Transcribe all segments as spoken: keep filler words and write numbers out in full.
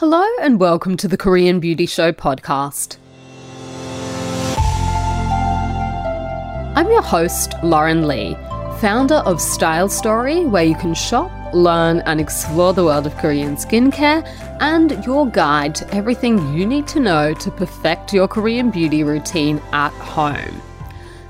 Hello and welcome to the Korean Beauty Show podcast. I'm your host, Lauren Lee, founder of Style Story, where you can shop, learn and explore the world of Korean skincare and your guide to everything you need to know to perfect your Korean beauty routine at home.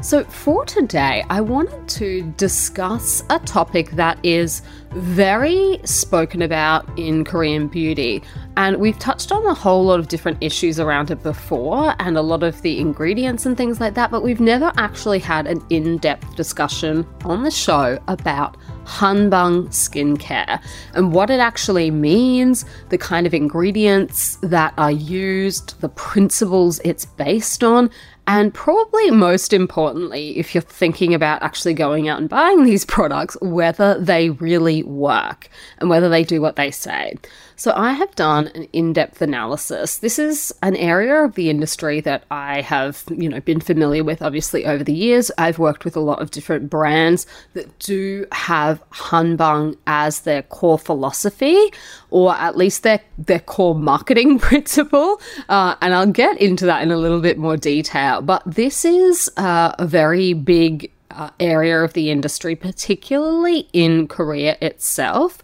So for today, I wanted to discuss a topic that is very spoken about in Korean beauty. And we've touched on a whole lot of different issues around it before and a lot of the ingredients and things like that, but we've never actually had an in-depth discussion on the show about hanbang skincare and what it actually means, the kind of ingredients that are used, the principles it's based on, and probably most importantly, if you're thinking about actually going out and buying these products, whether they really work and whether they do what they say. So I have done an in-depth analysis. This is an area of the industry that I have, you know, been familiar with, obviously, over the years. I've worked with a lot of different brands that do have hanbang as their core philosophy, or at least their, their core marketing principle. Uh, and I'll get into that in a little bit more detail. But this is uh, a very big uh, area of the industry, particularly in Korea itself.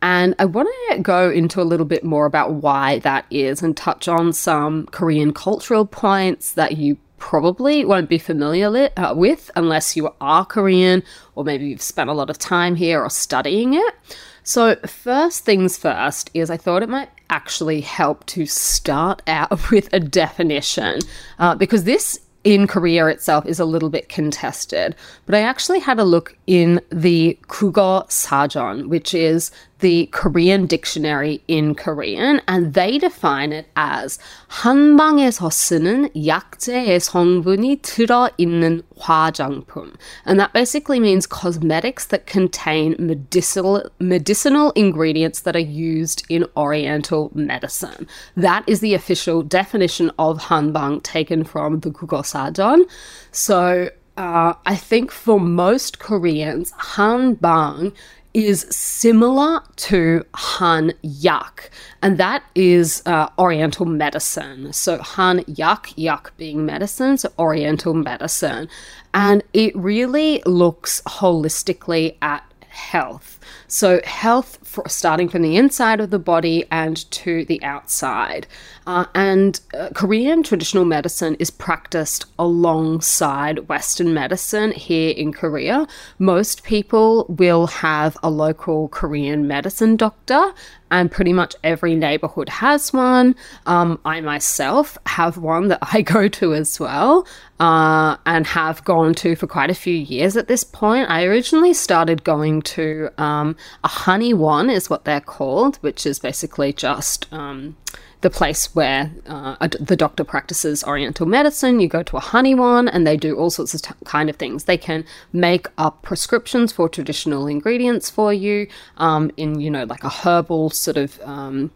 And I want to go into a little bit more about why that is and touch on some Korean cultural points that you probably won't be familiar li- uh, with unless you are Korean or maybe you've spent a lot of time here or studying it. So first things first is I thought it might actually help to start out with a definition uh, because this in Korea itself is a little bit contested. But I actually had a look in the Gugeo Sajeon, which is the Korean dictionary in Korean, and they define it as 한방에서 쓰는 약재의 성분이 들어 있는 화장품. And that basically means cosmetics that contain medicinal medicinal ingredients that are used in Oriental medicine. That is the official definition of hanbang taken from the Gugeo Sajeon. So uh, I think for most Koreans, hanbang is similar to han-yak, and that is uh, Oriental medicine. So han-yak, yak being medicine, so Oriental medicine. And it really looks holistically at health. So health for starting from the inside of the body and to the outside. Uh, and uh, Korean traditional medicine is practiced alongside Western medicine here in Korea. Most people will have a local Korean medicine doctor, and pretty much every neighborhood has one. Um, I myself have one that I go to as well uh, and have gone to for quite a few years at this point. I originally started going to um, a hanuiwon is what they're called, which is basically just um, the place where uh, a, the doctor practices Oriental medicine. You go to a hanuiwon and they do all sorts of t- kind of things. They can make up prescriptions for traditional ingredients for you um, in, you know, like a herbal sort of um,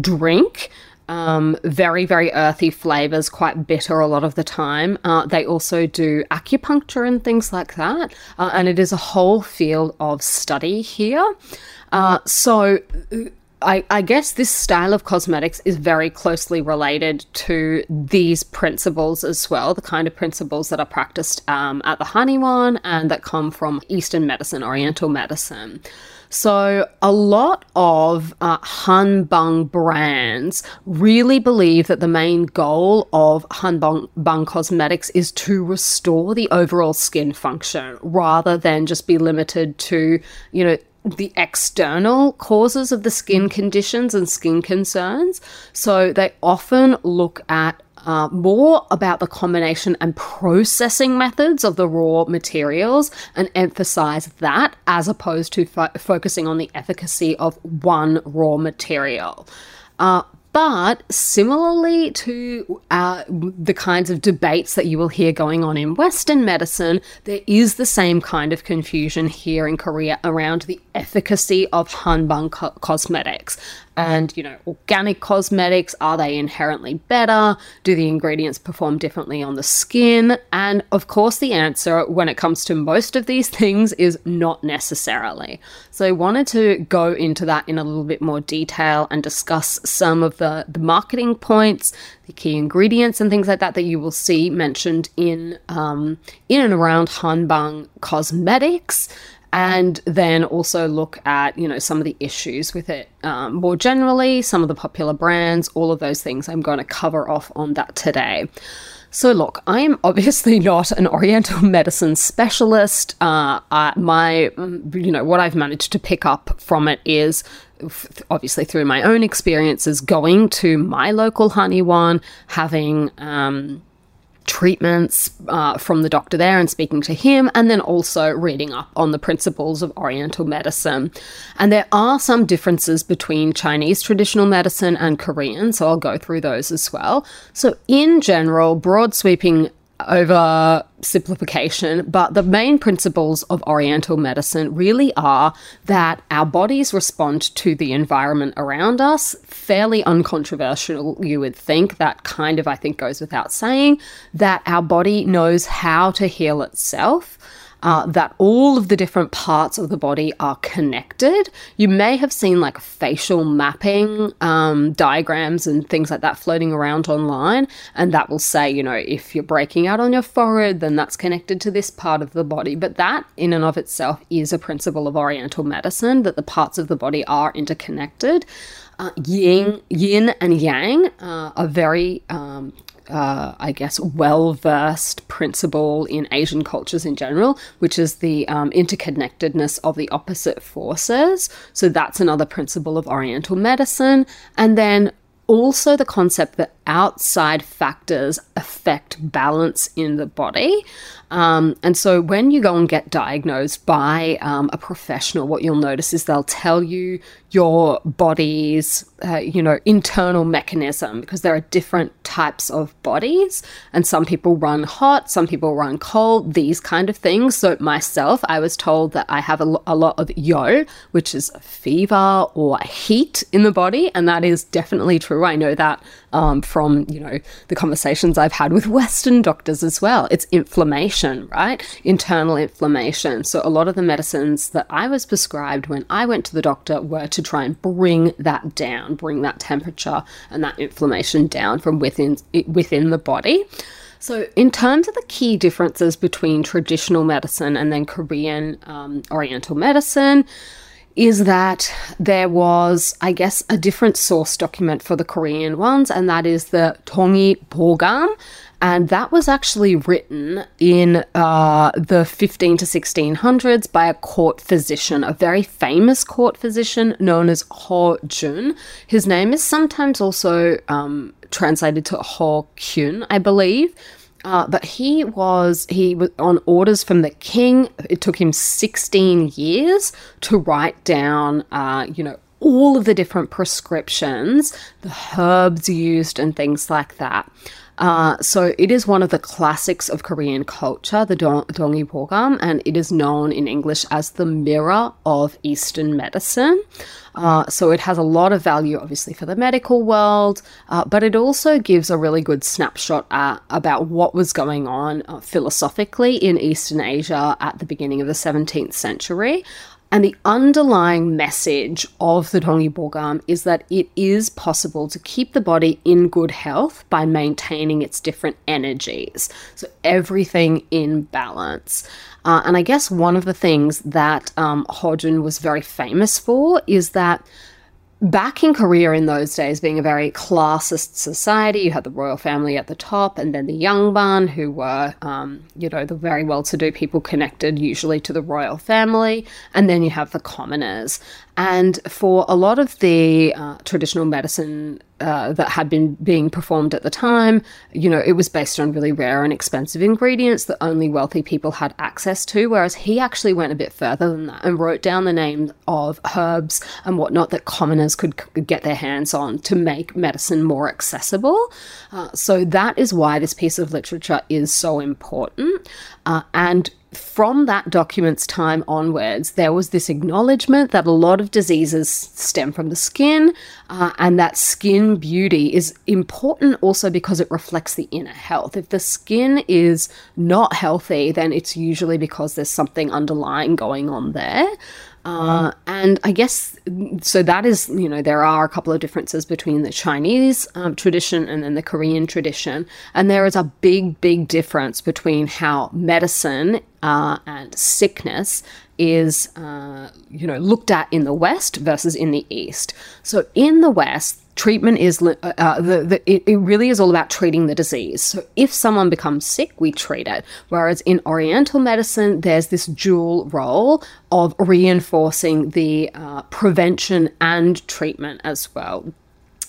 drink. Um, very, very earthy flavors, quite bitter a lot of the time. Uh, they also do acupuncture and things like that. Uh, and it is a whole field of study here. Uh, so I, I guess this style of cosmetics is very closely related to these principles as well, the kind of principles that are practiced um, at the hanuiwon and that come from Eastern medicine, Oriental medicine. So a lot of uh, hanbang brands really believe that the main goal of hanbang cosmetics is to restore the overall skin function rather than just be limited to, you know, the external causes of the skin conditions and skin concerns. So they often look at Uh, more about the combination and processing methods of the raw materials and emphasize that as opposed to fo- focusing on the efficacy of one raw material. Uh, But similarly to uh, the kinds of debates that you will hear going on in Western medicine, there is the same kind of confusion here in Korea around the efficacy of hanbang co- cosmetics. And, you know, organic cosmetics, are they inherently better? Do the ingredients perform differently on the skin? And, of course, the answer when it comes to most of these things is not necessarily. So I wanted to go into that in a little bit more detail and discuss some of the, the marketing points, the key ingredients and things like that that you will see mentioned in, um, in and around hanbang cosmetics. And then also look at, you know, some of the issues with it um, more generally, some of the popular brands, all of those things I'm going to cover off on that today. So look, I am obviously not an oriental medicine specialist. Uh, I, my, you know, what I've managed to pick up from it is obviously through my own experiences going to my local hanbang, having um treatments uh, from the doctor there and speaking to him, and then also reading up on the principles of Oriental medicine. And there are some differences between Chinese traditional medicine and Korean, so I'll go through those as well. So in general, broad sweeping over simplification, but the main principles of Oriental medicine really are that our bodies respond to the environment around us. Fairly uncontroversial, you would think. That kind of, I think, goes without saying, that our body knows how to heal itself. Uh, that all of the different parts of the body are connected. You may have seen like facial mapping um, diagrams and things like that floating around online, and that will say, you know, if you're breaking out on your forehead, then that's connected to this part of the body. But that in and of itself is a principle of Oriental medicine, that the parts of the body are interconnected. Uh, yin, yin and yang uh, are very um, Uh, I guess, well-versed principle in Asian cultures in general, which is the um, interconnectedness of the opposite forces. So that's another principle of Oriental medicine. And then also the concept that outside factors affect balance in the body. Um, and so when you go and get diagnosed by um, a professional, what you'll notice is they'll tell you your body's, uh, you know, internal mechanism, because there are different types of bodies, and some people run hot, some people run cold, these kind of things. So myself, I was told that I have a, lo- a lot of yo, which is fever or heat in the body, and that is definitely true. I know that um, from, you know, the conversations I've had with Western doctors as well. It's inflammation, right? Internal inflammation. So a lot of the medicines that I was prescribed when I went to the doctor were to try and bring that down, bring that temperature and that inflammation down from within within the body. So in terms of the key differences between traditional medicine and then Korean um, Oriental medicine, is that there was, I guess, a different source document for the Korean ones, and that is the Dongui Bogam. And that was actually written in uh, the fifteen to sixteen hundreds by a court physician, a very famous court physician known as Heo Jun. His name is sometimes also um, translated to Ho Kyun, I believe. Uh, but he was, he was on orders from the king. It took him sixteen years to write down, uh, you know, all of the different prescriptions, the herbs used and things like that. Uh, so it is one of the classics of Korean culture, the Dongui Bogam, and it is known in English as the mirror of Eastern medicine. Uh, so it has a lot of value, obviously, for the medical world, uh, but it also gives a really good snapshot uh, about what was going on uh, philosophically in Eastern Asia at the beginning of the seventeenth century. And the underlying message of the Dongui Bogam is that it is possible to keep the body in good health by maintaining its different energies. So everything in balance. Uh, and I guess one of the things that um, Heo Jun was very famous for is that back in Korea in those days, being a very classist society, you had the royal family at the top and then the yangban, who were, um, you know, the very well-to-do people connected usually to the royal family, and then you have the commoners. And for a lot of the uh, traditional medicine Uh, that had been being performed at the time, you know, it was based on really rare and expensive ingredients that only wealthy people had access to, whereas he actually went a bit further than that and wrote down the names of herbs and whatnot that commoners could c- get their hands on to make medicine more accessible. Uh, so that is why this piece of literature is so important. Uh, and from that document's time onwards, there was this acknowledgement that a lot of diseases stem from the skin, uh, and that skin beauty is important also because it reflects the inner health. If the skin is not healthy, then it's usually because there's something underlying going on there. Uh, and I guess, so that is, you know, there are a couple of differences between the Chinese um, tradition and then the Korean tradition. And there is a big, big difference between how medicine uh, and sickness is, uh, you know, looked at in the West versus in the East. So in the West, treatment is, uh, the, the, it, it really is all about treating the disease. So if someone becomes sick, we treat it. Whereas in Oriental medicine, there's this dual role of reinforcing the uh, prevention and treatment as well.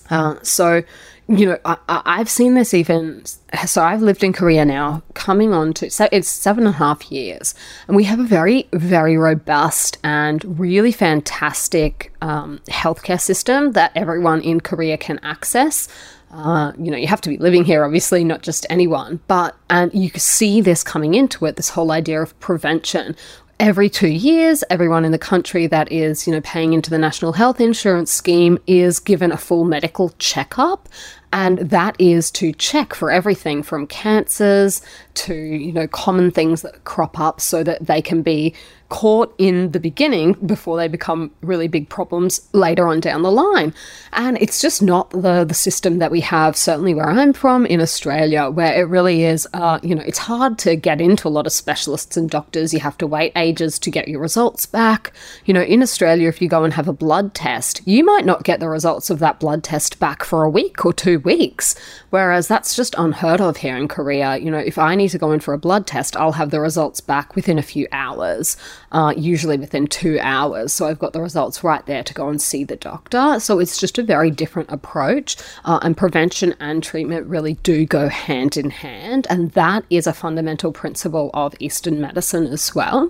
Uh, so, you know, I, I've seen this even, so I've lived in Korea now coming on to, so it's seven and a half years, and we have a very, very robust and really fantastic um, healthcare system that everyone in Korea can access. Uh, you know, you have to be living here, obviously, not just anyone, but, and you see this coming into it, this whole idea of prevention. Every two years, everyone in the country that is, you know, paying into the National Health Insurance Scheme is given a full medical checkup. And that is to check for everything from cancers to, you know, common things that crop up so that they can be caught in the beginning before they become really big problems later on down the line. And it's just not the the system that we have, certainly where I'm from in Australia, where it really is, uh, you know, it's hard to get into a lot of specialists and doctors. You have to wait ages to get your results back. You know, in Australia, if you go and have a blood test, you might not get the results of that blood test back for a week or two weeks, whereas that's just unheard of here in Korea. You know, if I need to go in for a blood test, I'll have the results back within a few hours. Uh, usually within two hours. So I've got the results right there to go and see the doctor. So it's just a very different approach. Uh, and prevention and treatment really do go hand in hand. And that is a fundamental principle of Eastern medicine as well.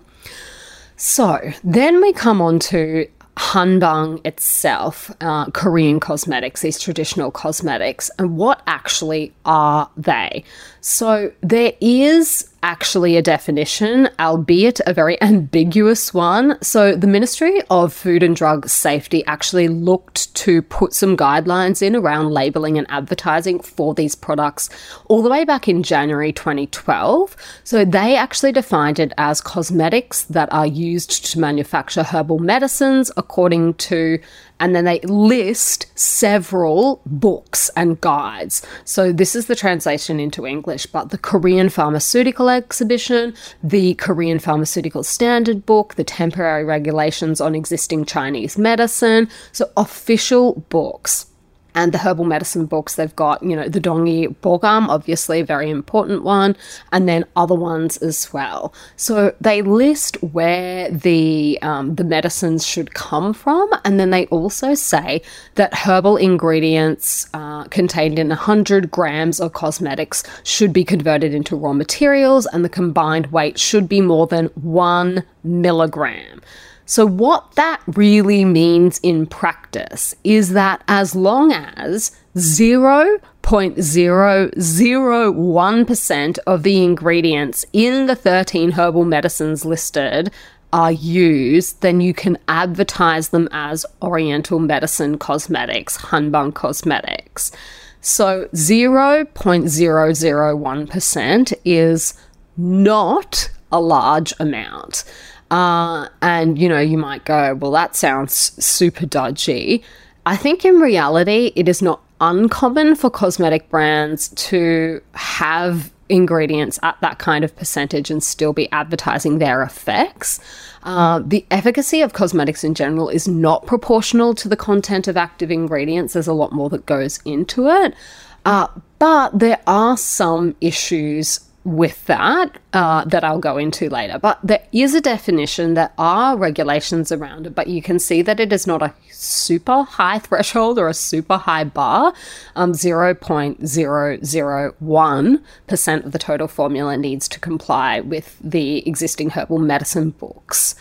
So then we come on to hanbang itself, uh, Korean cosmetics, these traditional cosmetics. And what actually are they? So there is actually a definition, albeit a very ambiguous one. So the Ministry of Food and Drug Safety actually looked to put some guidelines in around labelling and advertising for these products all the way back in January twenty twelve. So they actually defined it as cosmetics that are used to manufacture herbal medicines according to, and then they list several books and guides. So this is the translation into English, but the Korean Pharmaceutical Exhibition, the Korean Pharmaceutical Standard Book, the Temporary Regulations on Existing Chinese Medicine, so official books. And the herbal medicine books, they've got, you know, the Dongui Bogam, obviously a very important one, and then other ones as well. So they list where the um, the medicines should come from, and then they also say that herbal ingredients uh, contained in one hundred grams of cosmetics should be converted into raw materials, and the combined weight should be more than one milligram. So what that really means in practice is that as long as zero point zero zero one percent of the ingredients in the thirteen herbal medicines listed are used, then you can advertise them as Oriental medicine cosmetics, hanbang cosmetics. So zero point zero zero one percent is not a large amount. Uh, and, you know, you might go, well, that sounds super dodgy. I think in reality, it is not uncommon for cosmetic brands to have ingredients at that kind of percentage and still be advertising their effects. Uh, the efficacy of cosmetics in general is not proportional to the content of active ingredients. There's a lot more that goes into it. Uh, but there are some issues with that, uh, that I'll go into later. But there is a definition, there are regulations around it, but you can see that it is not a super high threshold or a super high bar. Um, zero point zero zero one percent of the total formula needs to comply with the existing herbal medicine books.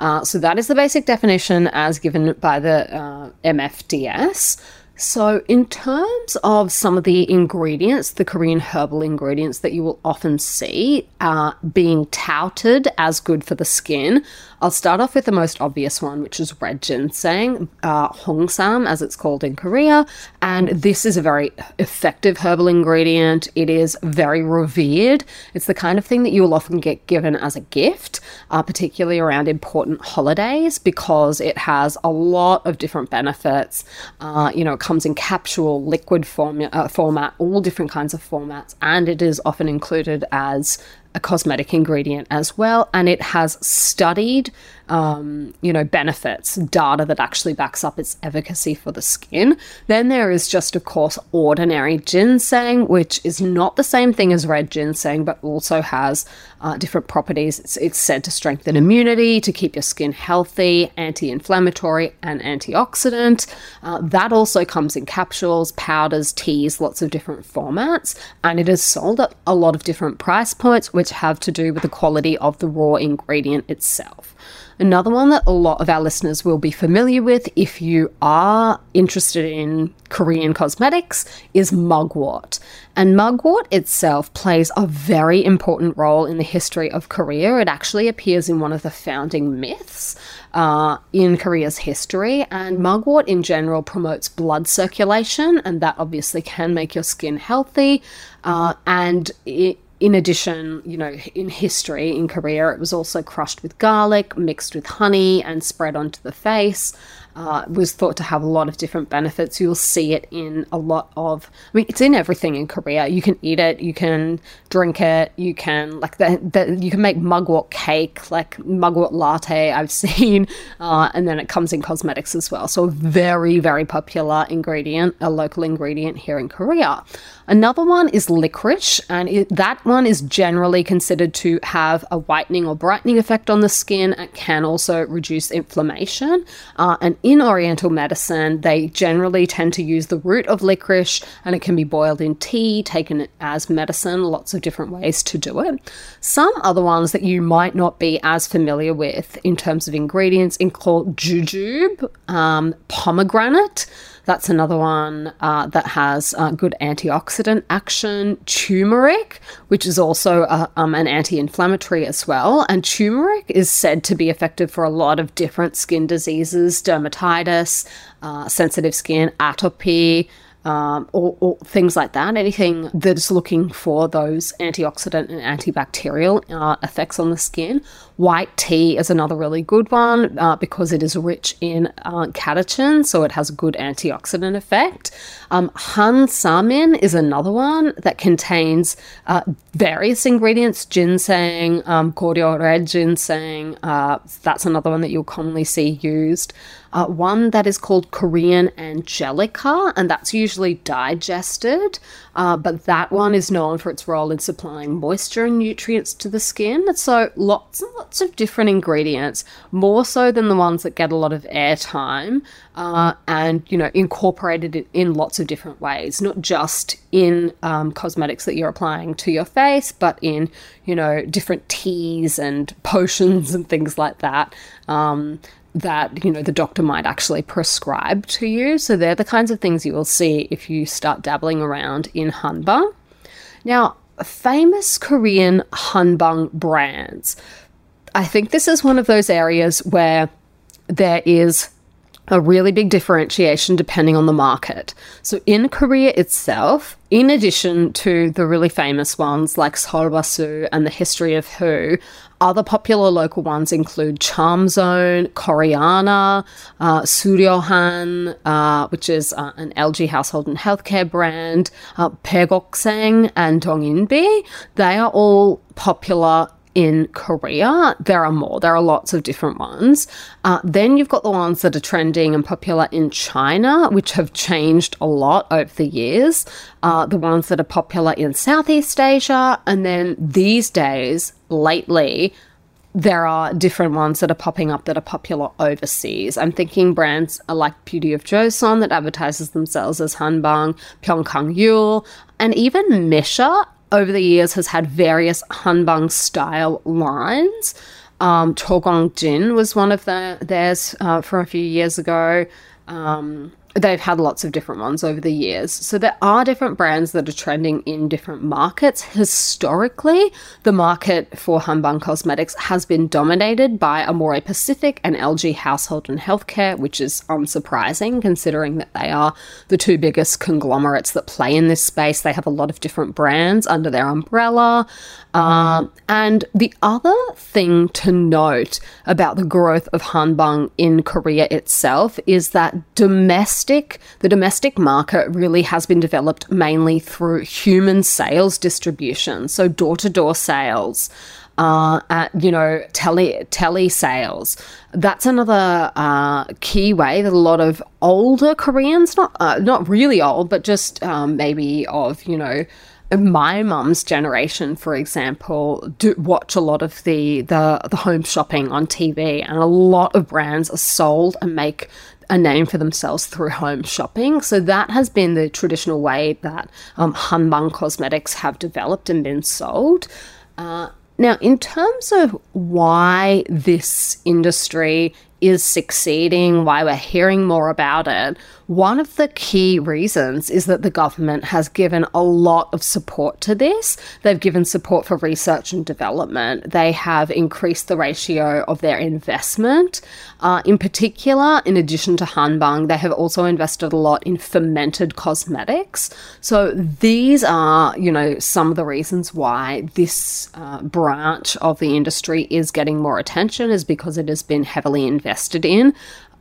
Uh, so that is the basic definition as given by the uh, M F D S. So in terms of some of the ingredients, the Korean herbal ingredients that you will often see uh, being touted as good for the skin, I'll start off with the most obvious one, which is red ginseng, uh, hongsam, as it's called in Korea. And this is a very effective herbal ingredient. It is very revered. It's the kind of thing that you will often get given as a gift, uh, particularly around important holidays, because it has a lot of different benefits. Uh, you know, it comes in capsule, liquid form- uh, format, all different kinds of formats, and it is often included as a cosmetic ingredient as well, and it has studied, um, you know, benefits, data that actually backs up its efficacy for the skin. Then there is just, of course, ordinary ginseng, which is not the same thing as red ginseng, but also has uh, different properties. It's, it's said to strengthen immunity, to keep your skin healthy, anti-inflammatory, and antioxidant. Uh, that also comes in capsules, powders, teas, lots of different formats, and it is sold at a lot of different price points, which have to do with the quality of the raw ingredient itself. Another one that a lot of our listeners will be familiar with if you are interested in Korean cosmetics is mugwort. And mugwort itself plays a very important role in the history of Korea. It actually appears in one of the founding myths uh, in Korea's history. And mugwort in general promotes blood circulation, and that obviously can make your skin healthy. Uh, and it In addition, you know, in history in Korea, it was also crushed with garlic, mixed with honey, and spread onto the face. Uh, was thought to have a lot of different benefits. You'll see it in a lot of, I mean, it's in everything in Korea. You can eat it, you can drink it, you can, like, the, the, you can make mugwort cake, like mugwort latte I've seen, uh, and then it comes in cosmetics as well. So a very, very popular ingredient, a local ingredient here in Korea. Another one is licorice, and it, that one is generally considered to have a whitening or brightening effect on the skin. It can also reduce inflammation, uh, and in Oriental medicine, they generally tend to use the root of licorice, and it can be boiled in tea, taken as medicine, lots of different ways to do it. Some other ones that you might not be as familiar with in terms of ingredients include jujube, um, pomegranate. That's another one uh, that has uh, good antioxidant action. Turmeric, which is also uh, um, an anti-inflammatory as well. And turmeric is said to be effective for a lot of different skin diseases, dermatitis, uh, sensitive skin, atopy, Um, or, or things like that, anything that's looking for those antioxidant and antibacterial uh, effects on the skin. White tea is another really good one uh, because it is rich in uh, catechin, so it has a good antioxidant effect. Um, Hansamin is another one that contains uh, various ingredients, ginseng, um, Goryeo red ginseng. Uh, that's another one that you'll commonly see used. Uh, one that is called Korean angelica, and that's usually digested, uh, but that one is known for its role in supplying moisture and nutrients to the skin. So lots and lots of different ingredients, more so than the ones that get a lot of airtime, uh, and, you know, incorporated in lots of different ways, not just in um, cosmetics that you're applying to your face, but in, you know, different teas and potions and things like that. Um, that, you know, the doctor might actually prescribe to you. So they're the kinds of things you will see if you start dabbling around in hanbang. Now, famous Korean hanbang brands. I think this is one of those areas where there is a really big differentiation depending on the market. So in Korea itself, in addition to the really famous ones like Sulwhasoo and The History of Whoo, other popular local ones include Charm Zone, Koreana, uh, Suryohan, uh, which is uh, an L G Household and Healthcare brand, uh, Pe Gokseng, and Donginbi. They are all popular in Korea. There are more. There are lots of different ones. Uh, then you've got the ones that are trending and popular in China, which have changed a lot over the years. Uh, the ones that are popular in Southeast Asia. And then these days, lately, there are different ones that are popping up that are popular overseas. I'm thinking brands like Beauty of Joseon that advertises themselves as hanbang, Pyeongkang Yul, and even Misha over the years has had various hanbang style lines. Um, Tao Gong Jin was one of the, theirs uh, from a few years ago. Um, They've had lots of different ones over the years. So there are different brands that are trending in different markets. Historically, the market for hanbang cosmetics has been dominated by Amore Pacific and L G Household and Healthcare, which is unsurprising considering that they are the two biggest conglomerates that play in this space. They have a lot of different brands under their umbrella. Um, and the other thing to note about the growth of hanbang in Korea itself is that domestic The domestic market really has been developed mainly through human sales distribution, so door-to-door sales, uh, at, you know, tele tele sales. That's another uh, key way that a lot of older Koreans, not uh, not really old, but just um, maybe of, you know, my mum's generation, for example, do watch a lot of the, the the home shopping on T V, and a lot of brands are sold and make a name for themselves through home shopping. So that has been the traditional way that um, hanbang cosmetics have developed and been sold. Uh, now, in terms of why this industry is succeeding, why we're hearing more about it, one of the key reasons is that the government has given a lot of support to this. They've given support for research and development. They have increased the ratio of their investment. Uh, in particular, in addition to hanbang, they have also invested a lot in fermented cosmetics. So these are, you know, some of the reasons why this uh, branch of the industry is getting more attention, is because it has been heavily invested invested in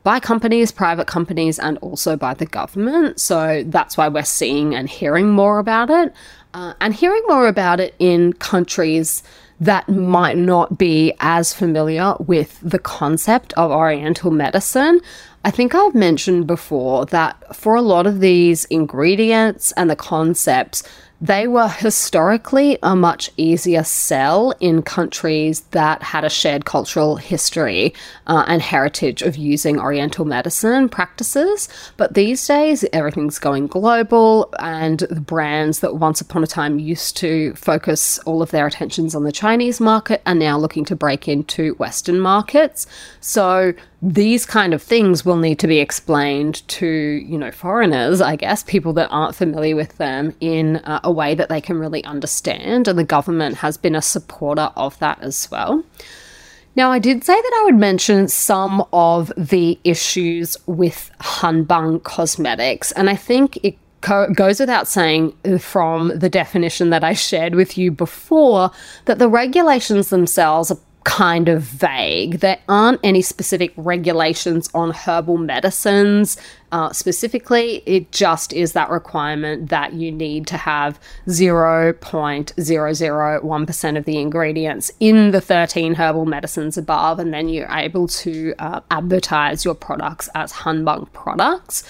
by companies, private companies, and also by the government. So that's why we're seeing and hearing more about it, uh, and hearing more about it in countries that might not be as familiar with the concept of Oriental medicine. I think I've mentioned before that for a lot of these ingredients and the concepts, they were historically a much easier sell in countries that had a shared cultural history uh, and heritage of using Oriental medicine practices. But these days, everything's going global, and the brands that once upon a time used to focus all of their attentions on the Chinese market are now looking to break into Western markets. So these kind of things will need to be explained to, you know, foreigners, I guess, people that aren't familiar with them, in uh, a way that they can really understand, and the government has been a supporter of that as well. Now, I did say that I would mention some of the issues with hanbang cosmetics, and I think it co- goes without saying from the definition that I shared with you before that the regulations themselves are kind of vague. There aren't any specific regulations on herbal medicines. Uh, specifically, it just is that requirement that you need to have zero point zero zero one percent of the ingredients in the thirteen herbal medicines above, and then you're able to uh, advertise your products as hanbang products.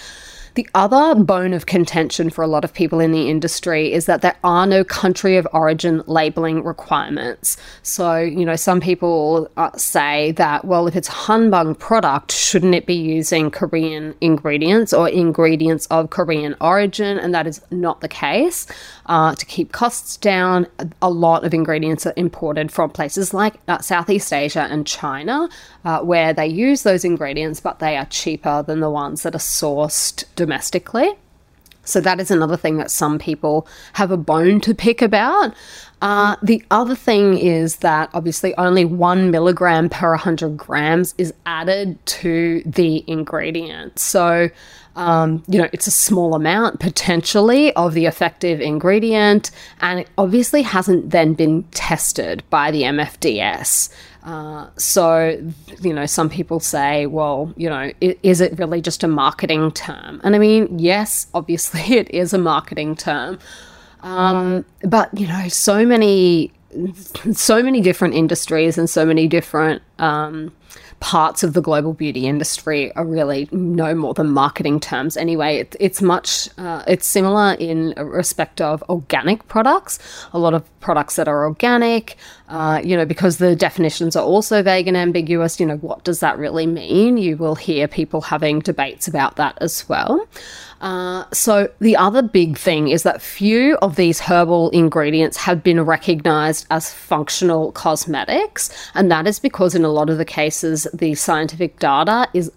The other bone of contention for a lot of people in the industry is that there are no country of origin labeling requirements. So, you know, some people uh, say that, well, if it's hanbang product, shouldn't it be using Korean ingredients or ingredients of Korean origin? And that is not the case. Uh, to keep costs down, a lot of ingredients are imported from places like uh, Southeast Asia and China, uh, where they use those ingredients, but they are cheaper than the ones that are sourced domestically. So that is another thing that some people have a bone to pick about. Uh, the other thing is that obviously only one milligram per one hundred grams is added to the ingredient. So, um, you know, it's a small amount potentially of the effective ingredient, and it obviously hasn't then been tested by the M F D S. Uh, so, you know, some people say, well, you know, is it really just a marketing term? And I mean, yes, obviously it is a marketing term. Um, but, you know, so many, so many different industries and so many different um, parts of the global beauty industry are really no more than marketing terms. Anyway, it, it's much, uh, it's similar in respect of organic products. A lot of products that are organic, uh, you know, because the definitions are also vague and ambiguous, you know, what does that really mean? You will hear people having debates about that as well. Uh, so the other big thing is that few of these herbal ingredients have been recognized as functional cosmetics, and that is because in a lot of the cases the scientific data is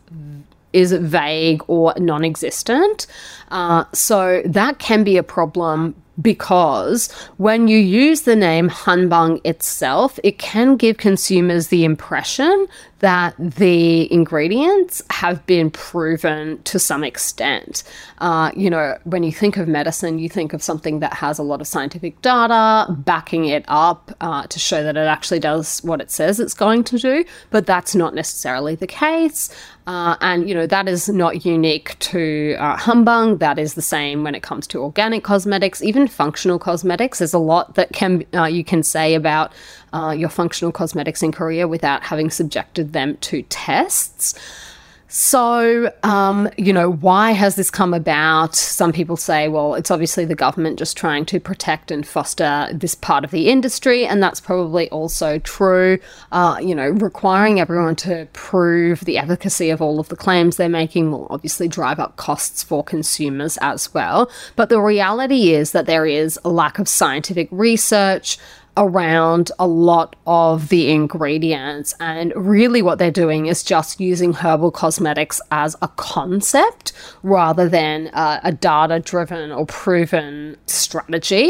is vague or non-existent. Uh, so that can be a problem because when you use the name hanbang itself, it can give consumers the impression that the ingredients have been proven to some extent. Uh, you know, when you think of medicine, you think of something that has a lot of scientific data backing it up uh, to show that it actually does what it says it's going to do, but that's not necessarily the case. Uh, and, you know, that is not unique to uh, hanbang. That is the same when it comes to organic cosmetics, even functional cosmetics. There's a lot that can uh, you can say about Uh, your functional cosmetics in Korea without having subjected them to tests. So, um, you know, why has this come about? Some people say, well, it's obviously the government just trying to protect and foster this part of the industry, and that's probably also true. Uh, you know, requiring everyone to prove the efficacy of all of the claims they're making will obviously drive up costs for consumers as well. But the reality is that there is a lack of scientific research around a lot of the ingredients, and really what they're doing is just using herbal cosmetics as a concept rather than uh, a data-driven or proven strategy.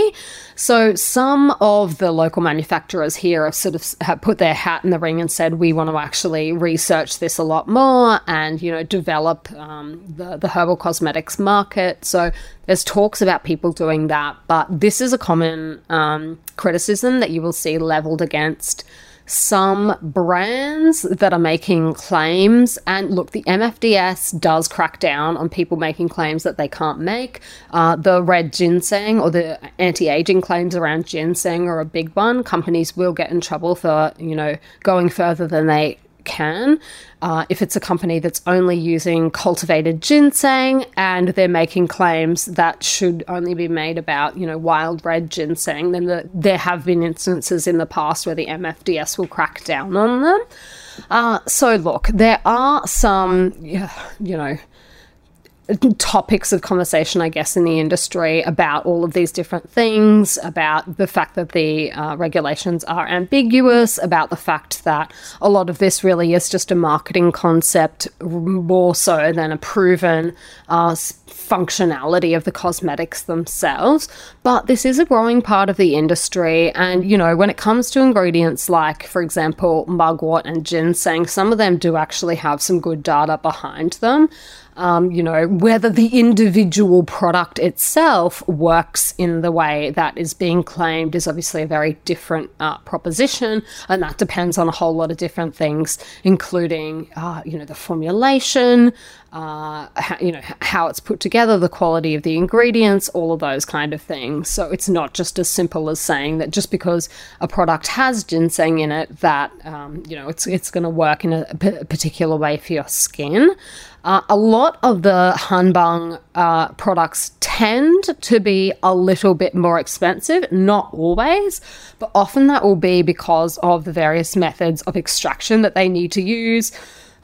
So some of the local manufacturers here have sort of have put their hat in the ring and said, we want to actually research this a lot more and, you know, develop um, the, the herbal cosmetics market. So there's talks about people doing that, but this is a common um, criticism that you will see leveled against some brands that are making claims. And look, the M F D S does crack down on people making claims that they can't make. Uh, the red ginseng or the anti-aging claims around ginseng are a big one. Companies will get in trouble for, you know, going further than they can. Uh, if it's a company that's only using cultivated ginseng and they're making claims that should only be made about, you know, wild red ginseng, then the, there have been instances in the past where the M F D S will crack down on them. Uh, so look, there are some, you know, topics of conversation, I guess, in the industry about all of these different things, about the fact that the uh, regulations are ambiguous, about the fact that a lot of this really is just a marketing concept more so than a proven uh, functionality of the cosmetics themselves. But this is a growing part of the industry, and, you know, when it comes to ingredients like, for example, mugwort and ginseng, some of them do actually have some good data behind them. Um, you know, whether the individual product itself works in the way that is being claimed is obviously a very different uh, proposition, and that depends on a whole lot of different things, including, uh, you know, the formulation, uh, how, you know, how it's put together, the quality of the ingredients, all of those kind of things. So it's not just as simple as saying that just because a product has ginseng in it that, um, you know, it's, it's going to work in a, p- a particular way for your skin. Uh, a lot of the hanbang uh, products tend to be a little bit more expensive, not always, but often that will be because of the various methods of extraction that they need to use.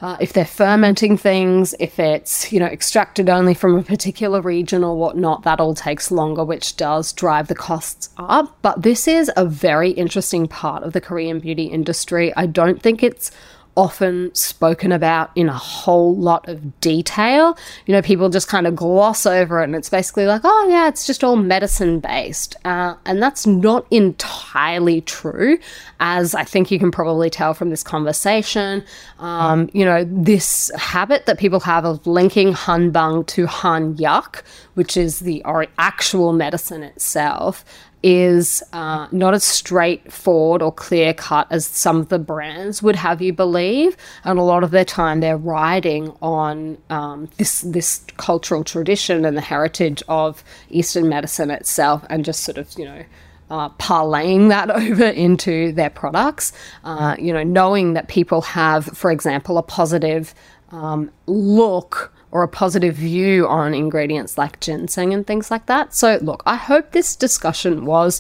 Uh, if they're fermenting things, if it's, you know, extracted only from a particular region or whatnot, that all takes longer, which does drive the costs up. But this is a very interesting part of the Korean beauty industry. I don't think it's often spoken about in a whole lot of detail. You know, people just kind of gloss over it, and it's basically like, oh yeah, it's just all medicine based. Uh, and that's not entirely true, as I think you can probably tell from this conversation. Um, you know, this habit that people have of linking hanbang to han-yak, which is the or actual medicine itself, is uh, not as straightforward or clear-cut as some of the brands would have you believe. And a lot of their time they're riding on um, this this cultural tradition and the heritage of Eastern medicine itself, and just sort of, you know, Uh, parlaying that over into their products, uh, you know, knowing that people have, for example, a positive um, look or a positive view on ingredients like ginseng and things like that. So, look, I hope this discussion was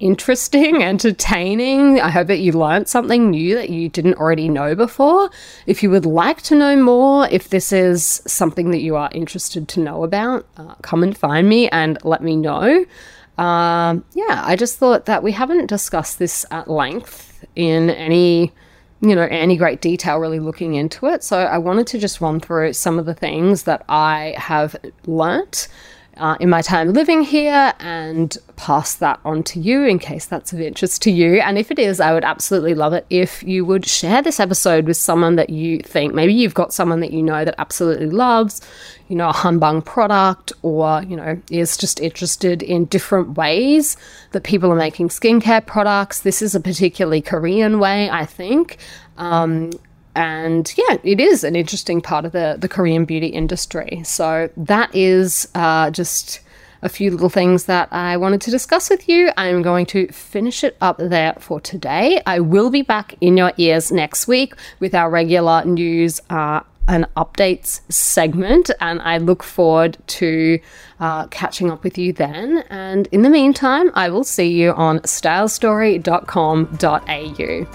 interesting, entertaining. I hope that you learned something new that you didn't already know before. If you would like to know more, if this is something that you are interested to know about, uh, come and find me and let me know. Um, yeah, I just thought that we haven't discussed this at length in any you know, any great detail really looking into it. So I wanted to just run through some of the things that I have learnt uh, in my time living here and pass that on to you in case that's of interest to you. And if it is, I would absolutely love it if you would share this episode with someone that you think, maybe you've got someone that you know that absolutely loves, you know, a hanbang product, or, you know, is just interested in different ways that people are making skincare products. This is a particularly Korean way, I think. Um, and yeah, it is an interesting part of the, the Korean beauty industry. So that is uh, just a few little things that I wanted to discuss with you. I'm going to finish it up there for today. I will be back in your ears next week with our regular news uh an updates segment, and I look forward to uh, catching up with you then. And in the meantime, I will see you on style story dot com dot a u.